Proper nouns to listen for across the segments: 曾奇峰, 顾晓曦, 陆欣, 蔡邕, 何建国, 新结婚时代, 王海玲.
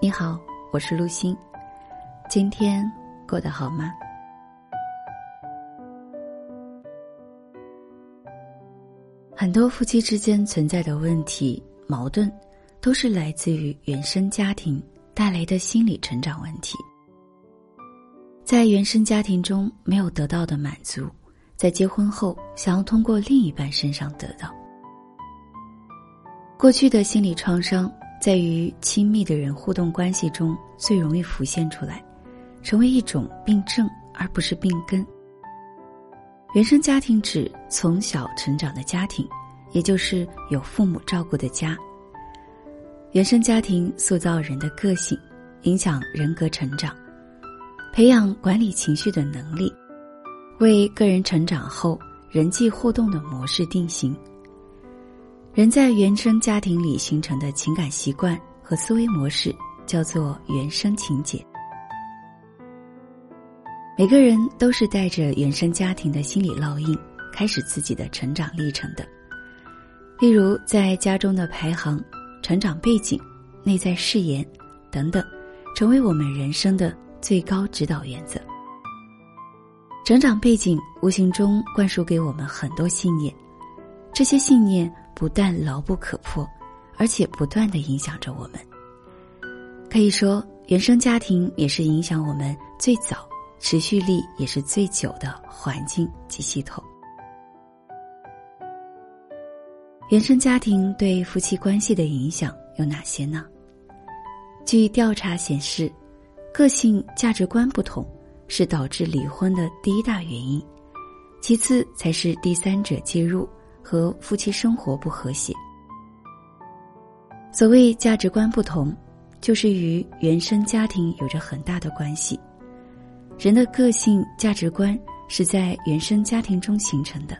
你好，我是陆欣，今天过得好吗？很多夫妻之间存在的问题、矛盾，都是来自于原生家庭带来的心理成长问题。在原生家庭中没有得到的满足，在结婚后想要通过另一半身上得到。过去的心理创伤在与亲密的人互动关系中最容易浮现出来，成为一种病症而不是病根。原生家庭指从小成长的家庭，也就是有父母照顾的家。原生家庭塑造人的个性，影响人格成长，培养管理情绪的能力，为个人成长后人际互动的模式定型。人在原生家庭里形成的情感习惯和思维模式叫做原生情结。每个人都是带着原生家庭的心理烙印开始自己的成长历程的。例如在家中的排行、成长背景、内在誓言等等，成为我们人生的最高指导原则。成长背景无形中灌输给我们很多信念，这些信念不但牢不可破，而且不断地影响着我们。可以说，原生家庭也是影响我们最早、持续力也是最久的环境及系统。原生家庭对夫妻关系的影响有哪些呢？据调查显示，个性价值观不同是导致离婚的第一大原因，其次才是第三者介入和夫妻生活不和谐。所谓价值观不同，就是与原生家庭有着很大的关系。人的个性价值观是在原生家庭中形成的。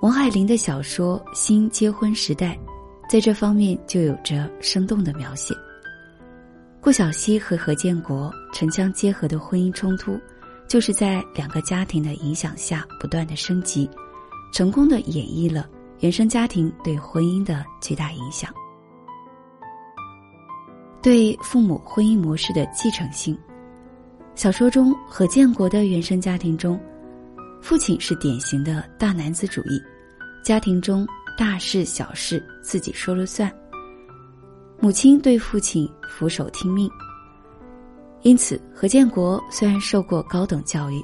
王海玲的小说《新结婚时代》在这方面就有着生动的描写。顾晓曦和何建国城乡结合的婚姻冲突，就是在两个家庭的影响下不断的升级，成功的演绎了原生家庭对婚姻的巨大影响。对父母婚姻模式的继承性，小说中何建国的原生家庭中，父亲是典型的大男子主义，家庭中大事小事自己说了算，母亲对父亲俯首听命。因此何建国虽然受过高等教育，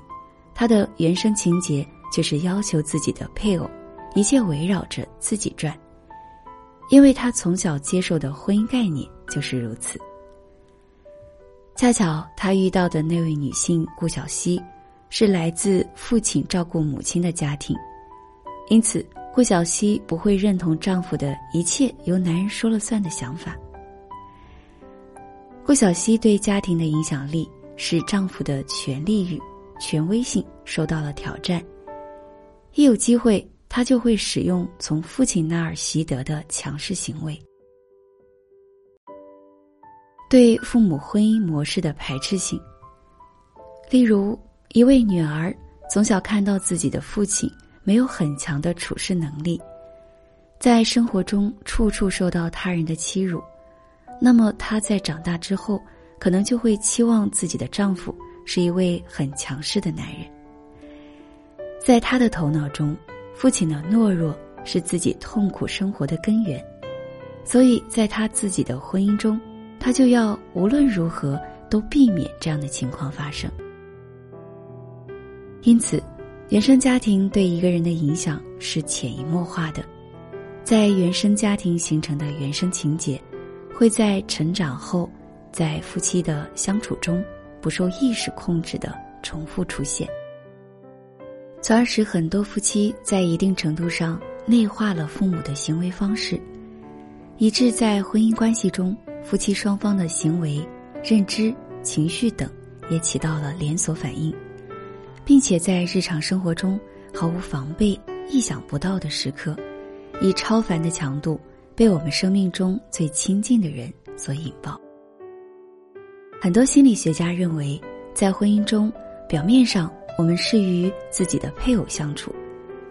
他的原生情结就是要求自己的配偶一切围绕着自己转，因为他从小接受的婚姻概念就是如此。恰巧他遇到的那位女性顾晓曦是来自父亲照顾母亲的家庭，因此顾晓曦不会认同丈夫的一切由男人说了算的想法。顾晓曦对家庭的影响力使丈夫的权力欲、权威性受到了挑战，一有机会他就会使用从父亲那儿习得的强势行为。对父母婚姻模式的排斥性，例如一位女儿从小看到自己的父亲没有很强的处事能力，在生活中处处受到他人的欺辱，那么她在长大之后可能就会期望自己的丈夫是一位很强势的男人。在他的头脑中，父亲的懦弱是自己痛苦生活的根源，所以在他自己的婚姻中，他就要无论如何都避免这样的情况发生。因此，原生家庭对一个人的影响是潜移默化的，在原生家庭形成的原生情结，会在成长后，在夫妻的相处中不受意识控制的重复出现，从而使很多夫妻在一定程度上内化了父母的行为方式，以致在婚姻关系中，夫妻双方的行为、认知、情绪等也起到了连锁反应，并且在日常生活中毫无防备、意想不到的时刻，以超凡的强度被我们生命中最亲近的人所引爆。很多心理学家认为，在婚姻中，表面上我们是与自己的配偶相处，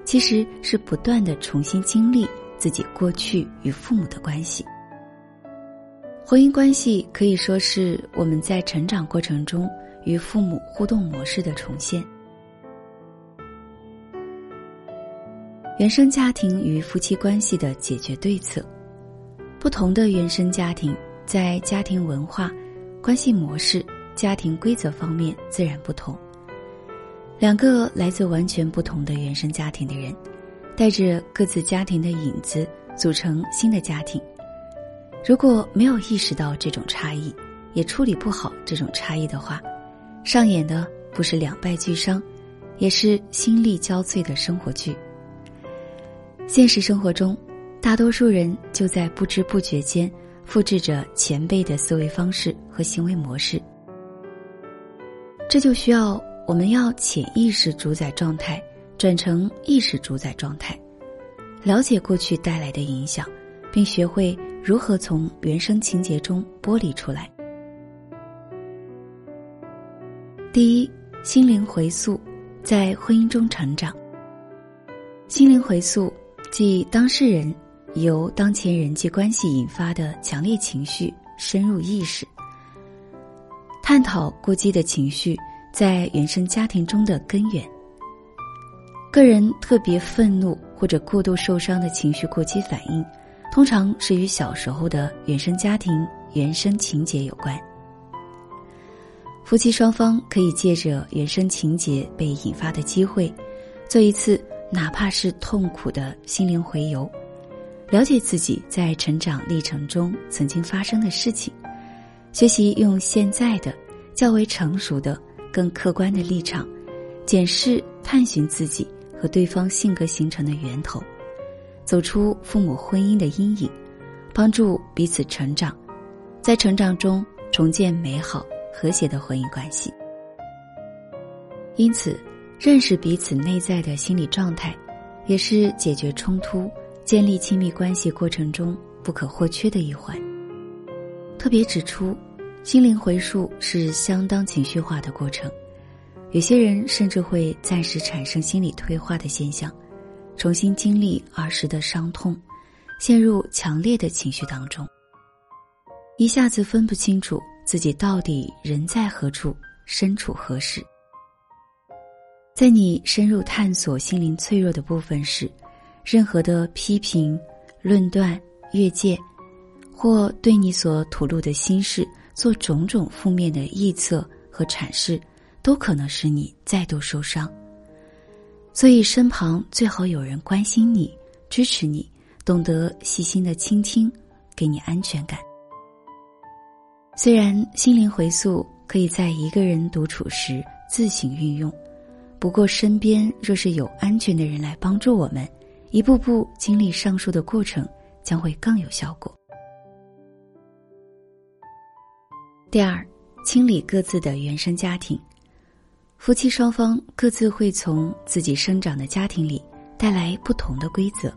其实是不断地重新经历自己过去与父母的关系。婚姻关系可以说是我们在成长过程中与父母互动模式的重现。原生家庭与夫妻关系的解决对策。不同的原生家庭在家庭文化、关系模式、家庭规则方面自然不同。两个来自完全不同的原生家庭的人，带着各自家庭的影子组成新的家庭。如果没有意识到这种差异，也处理不好这种差异的话，上演的不是两败俱伤，也是心力交瘁的生活剧。现实生活中，大多数人就在不知不觉间复制着前辈的思维方式和行为模式。这就需要我们要潜意识主宰状态转成意识主宰状态，了解过去带来的影响，并学会如何从原生情节中剥离出来。第一，心灵回溯，在婚姻中成长。心灵回溯即当事人由当前人际关系引发的强烈情绪深入意识，探讨过激的情绪在原生家庭中的根源。个人特别愤怒或者过度受伤的情绪过激反应，通常是与小时候的原生家庭原生情节有关。夫妻双方可以借着原生情节被引发的机会，做一次哪怕是痛苦的心灵回游，了解自己在成长历程中曾经发生的事情，学习用现在的较为成熟的更客观的立场检视探寻自己和对方性格形成的源头，走出父母婚姻的阴影，帮助彼此成长，在成长中重建美好和谐的婚姻关系。因此，认识彼此内在的心理状态，也是解决冲突、建立亲密关系过程中不可或缺的一环。特别指出，心灵回溯是相当情绪化的过程，有些人甚至会暂时产生心理退化的现象，重新经历儿时的伤痛，陷入强烈的情绪当中，一下子分不清楚自己到底人在何处，身处何时。在你深入探索心灵脆弱的部分时，任何的批评、论断、越界，或对你所吐露的心事做种种负面的臆测和阐释，都可能使你再度受伤。所以身旁最好有人关心你、支持你，懂得细心的倾听，给你安全感。虽然心灵回溯可以在一个人独处时自行运用，不过身边若是有安全的人来帮助我们，一步步经历上述的过程将会更有效果。第二，清理各自的原生家庭。夫妻双方各自会从自己生长的家庭里带来不同的规则，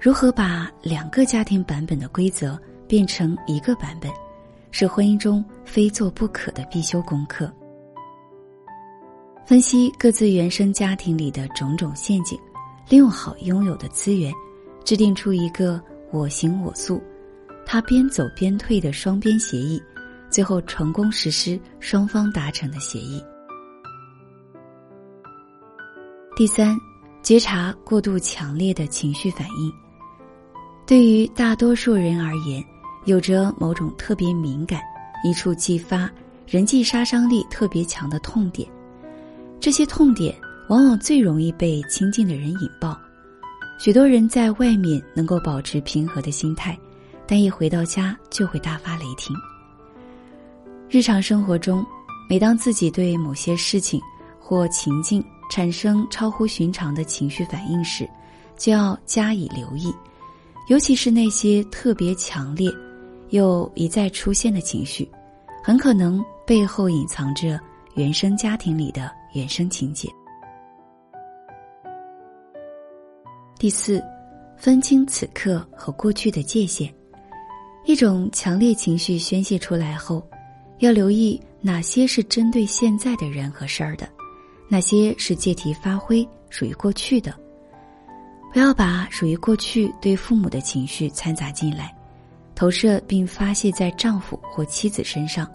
如何把两个家庭版本的规则变成一个版本，是婚姻中非做不可的必修功课。分析各自原生家庭里的种种陷阱，利用好拥有的资源，制定出一个我行我素、他边走边退的双边协议，最后成功实施双方达成的协议。第三，觉察过度强烈的情绪反应。对于大多数人而言，有着某种特别敏感、一触即发、人际杀伤力特别强的痛点，这些痛点往往最容易被亲近的人引爆。许多人在外面能够保持平和的心态，但一回到家就会大发雷霆。日常生活中，每当自己对某些事情或情境产生超乎寻常的情绪反应时，就要加以留意，尤其是那些特别强烈又一再出现的情绪，很可能背后隐藏着原生家庭里的原生情节。第四，分清此刻和过去的界限。一种强烈情绪宣泄出来后，要留意哪些是针对现在的人和事儿的，哪些是借题发挥属于过去的。不要把属于过去对父母的情绪掺杂进来，投射并发泄在丈夫或妻子身上，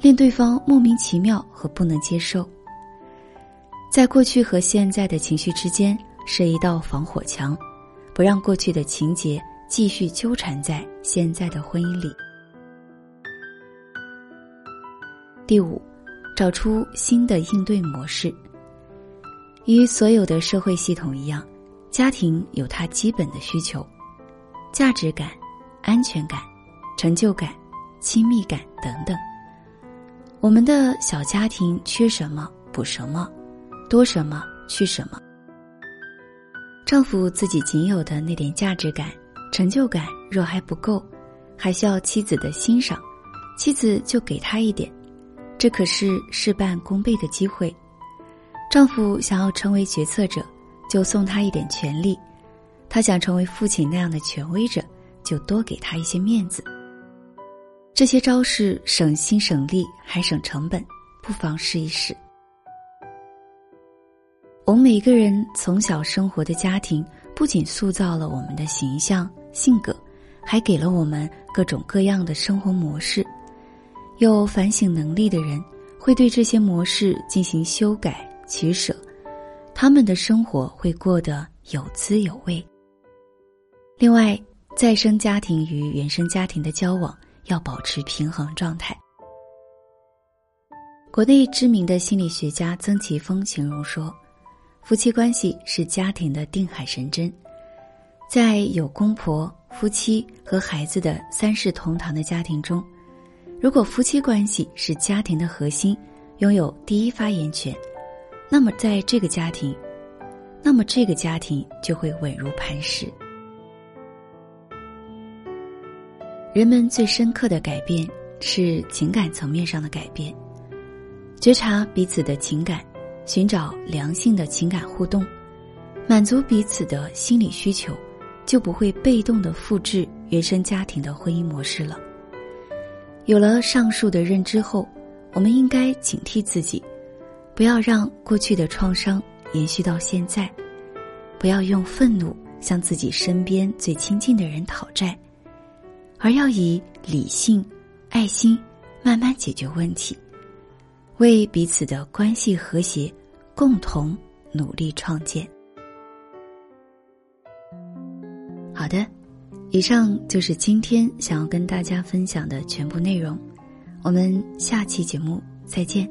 令对方莫名其妙和不能接受。在过去和现在的情绪之间设一道防火墙，不让过去的情节继续纠缠在现在的婚姻里。第5，找出新的应对模式。与所有的社会系统一样，家庭有它基本的需求，价值感、安全感、成就感、亲密感等等。我们的小家庭缺什么补什么，多什么去什么。丈夫自己仅有的那点价值感、成就感若还不够，还需要妻子的欣赏，妻子就给他一点，这可是事半功倍的机会。丈夫想要成为决策者，就送他一点权利；他想成为父亲那样的权威者，就多给他一些面子。这些招式省心省力还省成本，不妨试一试。我们每个人从小生活的家庭，不仅塑造了我们的形象、性格，还给了我们各种各样的生活模式。有反省能力的人会对这些模式进行修改取舍，他们的生活会过得有滋有味。另外，再生家庭与原生家庭的交往要保持平衡状态。国内知名的心理学家曾奇峰形容说，夫妻关系是家庭的定海神针，在有公婆、夫妻和孩子的三世同堂的家庭中，如果夫妻关系是家庭的核心，拥有第一发言权，那么这个家庭就会稳如磐石。人们最深刻的改变是情感层面上的改变，觉察彼此的情感，寻找良性的情感互动，满足彼此的心理需求，就不会被动地复制原生家庭的婚姻模式了。有了上述的认知后，我们应该警惕自己，不要让过去的创伤延续到现在，不要用愤怒向自己身边最亲近的人讨债，而要以理性、爱心慢慢解决问题，为彼此的关系和谐共同努力创建。好的，以上就是今天想要跟大家分享的全部内容，我们下期节目再见。